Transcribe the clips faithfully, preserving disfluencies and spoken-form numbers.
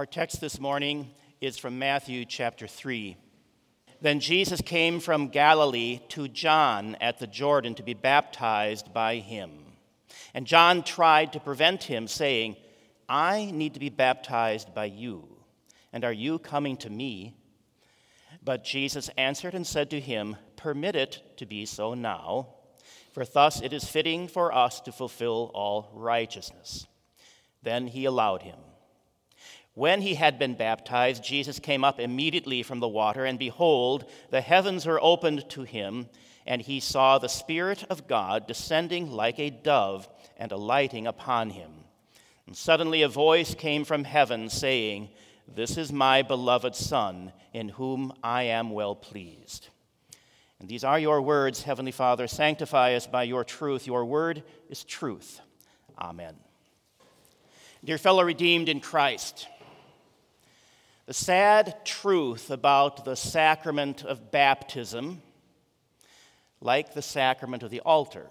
Our text this morning is from Matthew chapter three. Then Jesus came from Galilee to John at the Jordan to be baptized by him. And John tried to prevent him, saying, I need to be baptized by you, and are you coming to me? But Jesus answered and said to him, Permit it to be so now, for thus it is fitting for us to fulfill all righteousness. Then he allowed him. When he had been baptized, Jesus came up immediately from the water, and behold, the heavens were opened to him, and he saw the Spirit of God descending like a dove and alighting upon him. And suddenly a voice came from heaven saying, This is my beloved Son, in whom I am well pleased. And these are your words, Heavenly Father. Sanctify us by your truth. Your word is truth. Amen. Dear fellow redeemed in Christ, the sad truth about the sacrament of baptism, like the sacrament of the altar,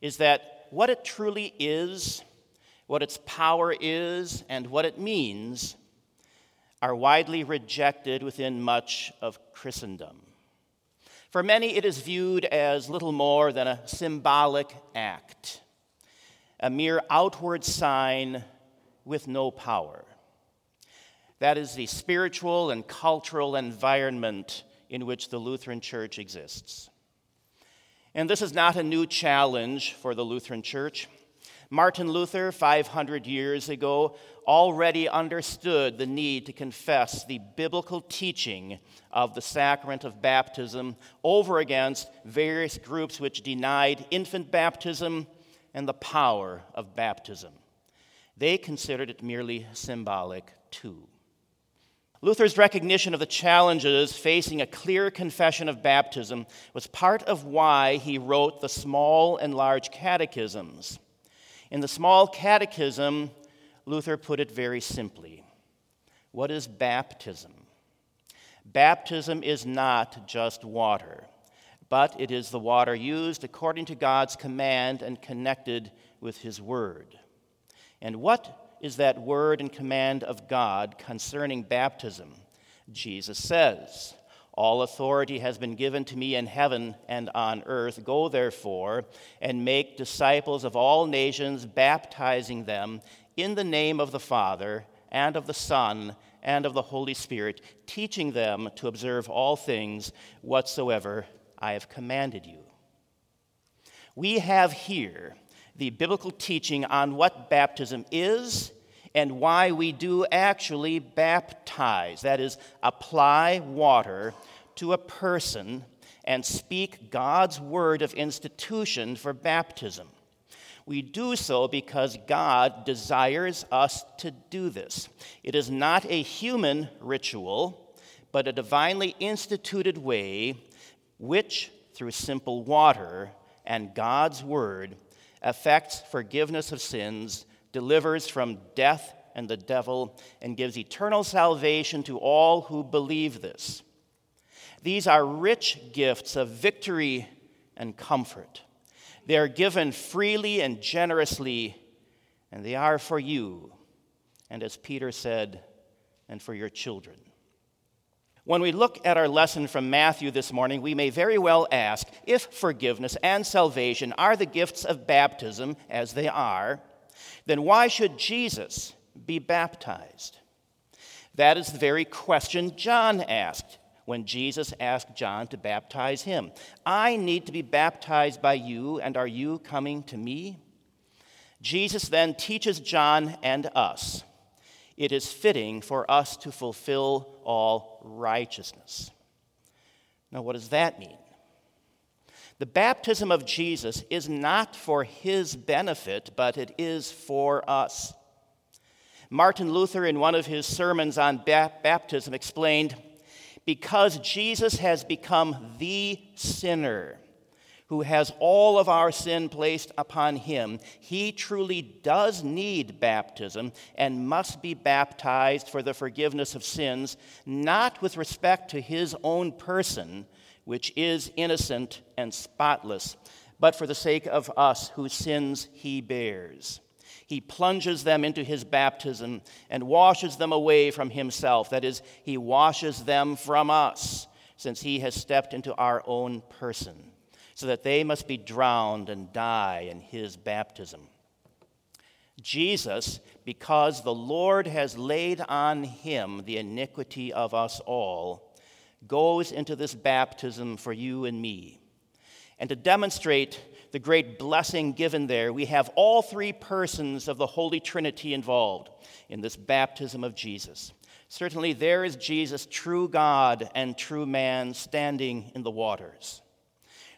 is that what it truly is, what its power is, and what it means are widely rejected within much of Christendom. For many, it is viewed as little more than a symbolic act, a mere outward sign with no power. That is the spiritual and cultural environment in which the Lutheran Church exists. And this is not a new challenge for the Lutheran Church. Martin Luther, five hundred years ago, already understood the need to confess the biblical teaching of the sacrament of baptism over against various groups which denied infant baptism and the power of baptism. They considered it merely symbolic, too. Luther's recognition of the challenges facing a clear confession of baptism was part of why he wrote the Small and Large Catechisms. In the Small Catechism, Luther put it very simply. What is baptism? Baptism is not just water, but it is the water used according to God's command and connected with His Word. And what is that word and command of God concerning baptism? Jesus says, All authority has been given to me in heaven and on earth. Go, therefore, and make disciples of all nations, baptizing them in the name of the Father and of the Son and of the Holy Spirit, teaching them to observe all things whatsoever I have commanded you. We have here the biblical teaching on what baptism is and why we do actually baptize, that is, apply water to a person and speak God's word of institution for baptism. We do so because God desires us to do this. It is not a human ritual, but a divinely instituted way which, through simple water and God's word, affects forgiveness of sins, delivers from death and the devil, and gives eternal salvation to all who believe this. These are rich gifts of victory and comfort. They are given freely and generously, and they are for you, and as Peter said, and for your children. When we look at our lesson from Matthew this morning, we may very well ask if forgiveness and salvation are the gifts of baptism, as they are, then why should Jesus be baptized? That is the very question John asked when Jesus asked John to baptize him. I need to be baptized by you, and are you coming to me? Jesus then teaches John and us, it is fitting for us to fulfill all righteousness. Now, what does that mean? The baptism of Jesus is not for his benefit, but it is for us. Martin Luther, in one of his sermons on ba- baptism, explained, Because Jesus has become the sinner who has all of our sin placed upon him, he truly does need baptism and must be baptized for the forgiveness of sins, not with respect to his own person, which is innocent and spotless, but for the sake of us whose sins he bears. he plunges them into his baptism and washes them away from himself. That is, he washes them from us, since he has stepped into our own person, so that they must be drowned and die in his baptism. Jesus, because the Lord has laid on him the iniquity of us all, goes into this baptism for you and me. And to demonstrate the great blessing given there, we have all three persons of the Holy Trinity involved in this baptism of Jesus. Certainly there is Jesus, true God and true man, standing in the waters.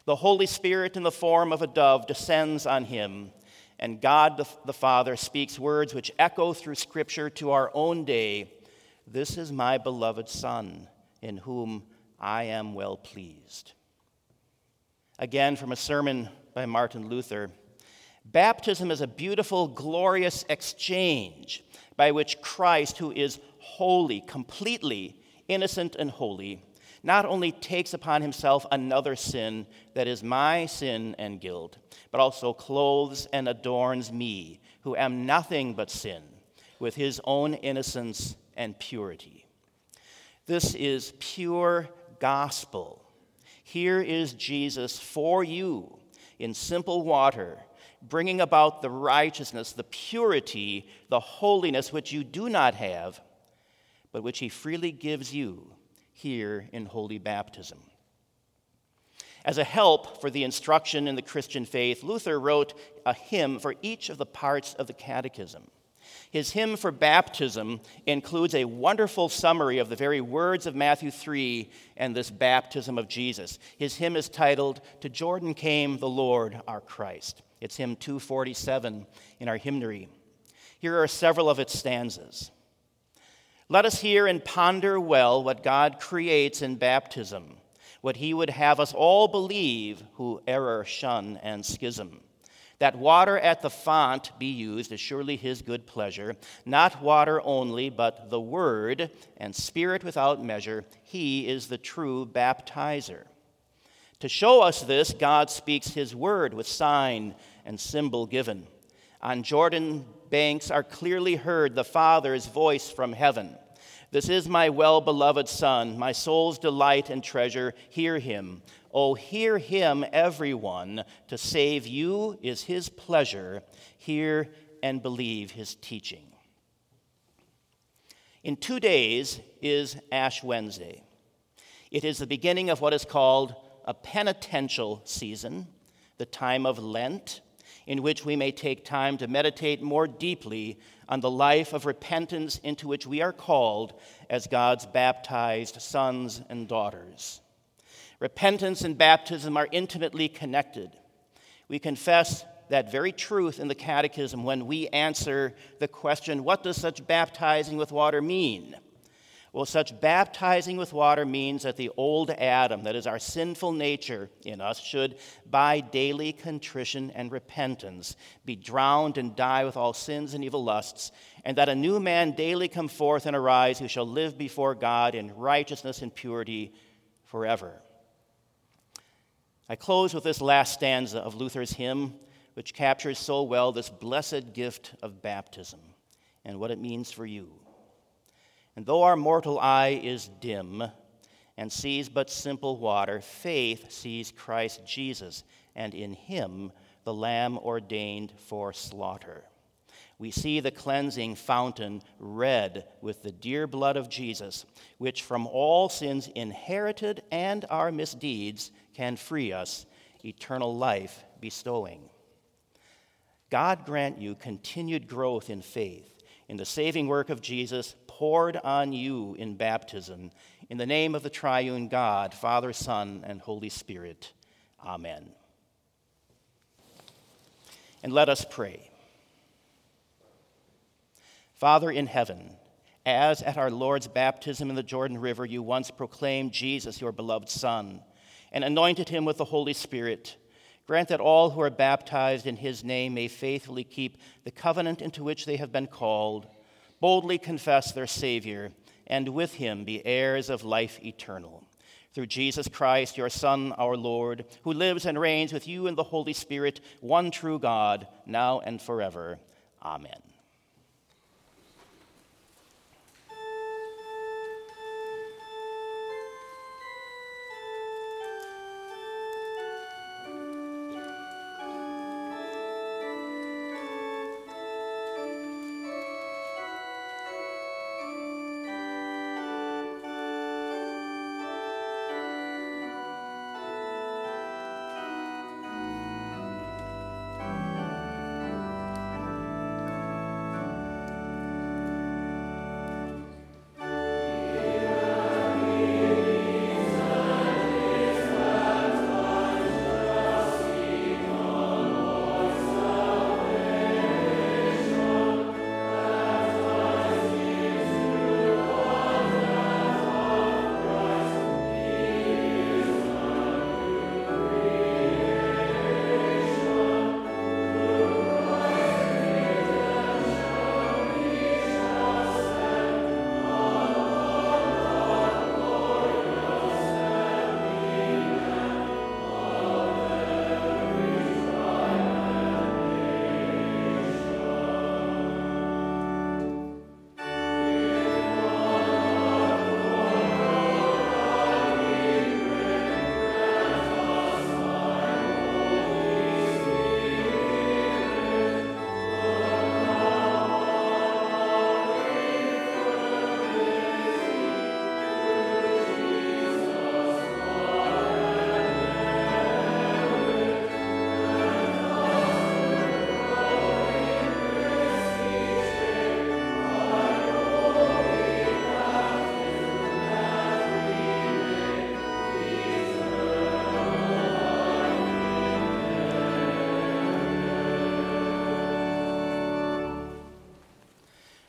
The Holy Spirit in the form of a dove descends on him, and God the Father speaks words which echo through Scripture to our own day. "This is my beloved Son, in whom I am well pleased." Again, from a sermon by Martin Luther, "Baptism is a beautiful, glorious exchange by which Christ, who is holy, completely innocent and holy, not only takes upon himself another sin, that is my sin and guilt, but also clothes and adorns me, who am nothing but sin, with his own innocence and purity." This is pure gospel. Here is Jesus for you in simple water, bringing about the righteousness, the purity, the holiness which you do not have, but which he freely gives you here in holy baptism. As a help for the instruction in the Christian faith, Luther wrote a hymn for each of the parts of the Catechism. His hymn for baptism includes a wonderful summary of the very words of Matthew three and this baptism of Jesus. His hymn is titled, "To Jordan Came the Lord Our Christ." It's hymn two forty-seven in our hymnary. Here are several of its stanzas. "Let us hear and ponder well what God creates in baptism, what he would have us all believe who error shun and schism. That water at the font be used is surely his good pleasure, not water only, but the word and spirit without measure. He is the true baptizer. To show us this, God speaks his word with sign and symbol given. On Jordan banks are clearly heard the Father's voice from heaven. This is my well-beloved Son, my soul's delight and treasure. Hear him. Oh, hear him, everyone. To save you is his pleasure. Hear and believe his teaching." In two days is Ash Wednesday. It is the beginning of what is called a penitential season, the time of Lent, in which we may take time to meditate more deeply on the life of repentance into which we are called as God's baptized sons and daughters. Repentance and baptism are intimately connected. We confess that very truth in the Catechism when we answer the question, what does such baptizing with water mean? Well, such baptizing with water means that the old Adam, that is our sinful nature in us, should, by daily contrition and repentance, be drowned and die with all sins and evil lusts, and that a new man daily come forth and arise who shall live before God in righteousness and purity forever. I close with this last stanza of Luther's hymn, which captures so well this blessed gift of baptism and what it means for you. "And though our mortal eye is dim and sees but simple water, faith sees Christ Jesus, and in him the Lamb ordained for slaughter. We see the cleansing fountain red with the dear blood of Jesus, which from all sins inherited and our misdeeds can free us, eternal life bestowing. God grant you continued growth in faith, in the saving work of Jesus poured on you in baptism. In the name of the triune God, Father, Son, and Holy Spirit. Amen." And let us pray. Father in heaven, as at our Lord's baptism in the Jordan River, you once proclaimed Jesus, your beloved Son, and anointed him with the Holy Spirit, grant that all who are baptized in his name may faithfully keep the covenant into which they have been called, boldly confess their Savior, and with him be heirs of life eternal. Through Jesus Christ, your Son, our Lord, who lives and reigns with you in the Holy Spirit, one true God, now and forever. Amen.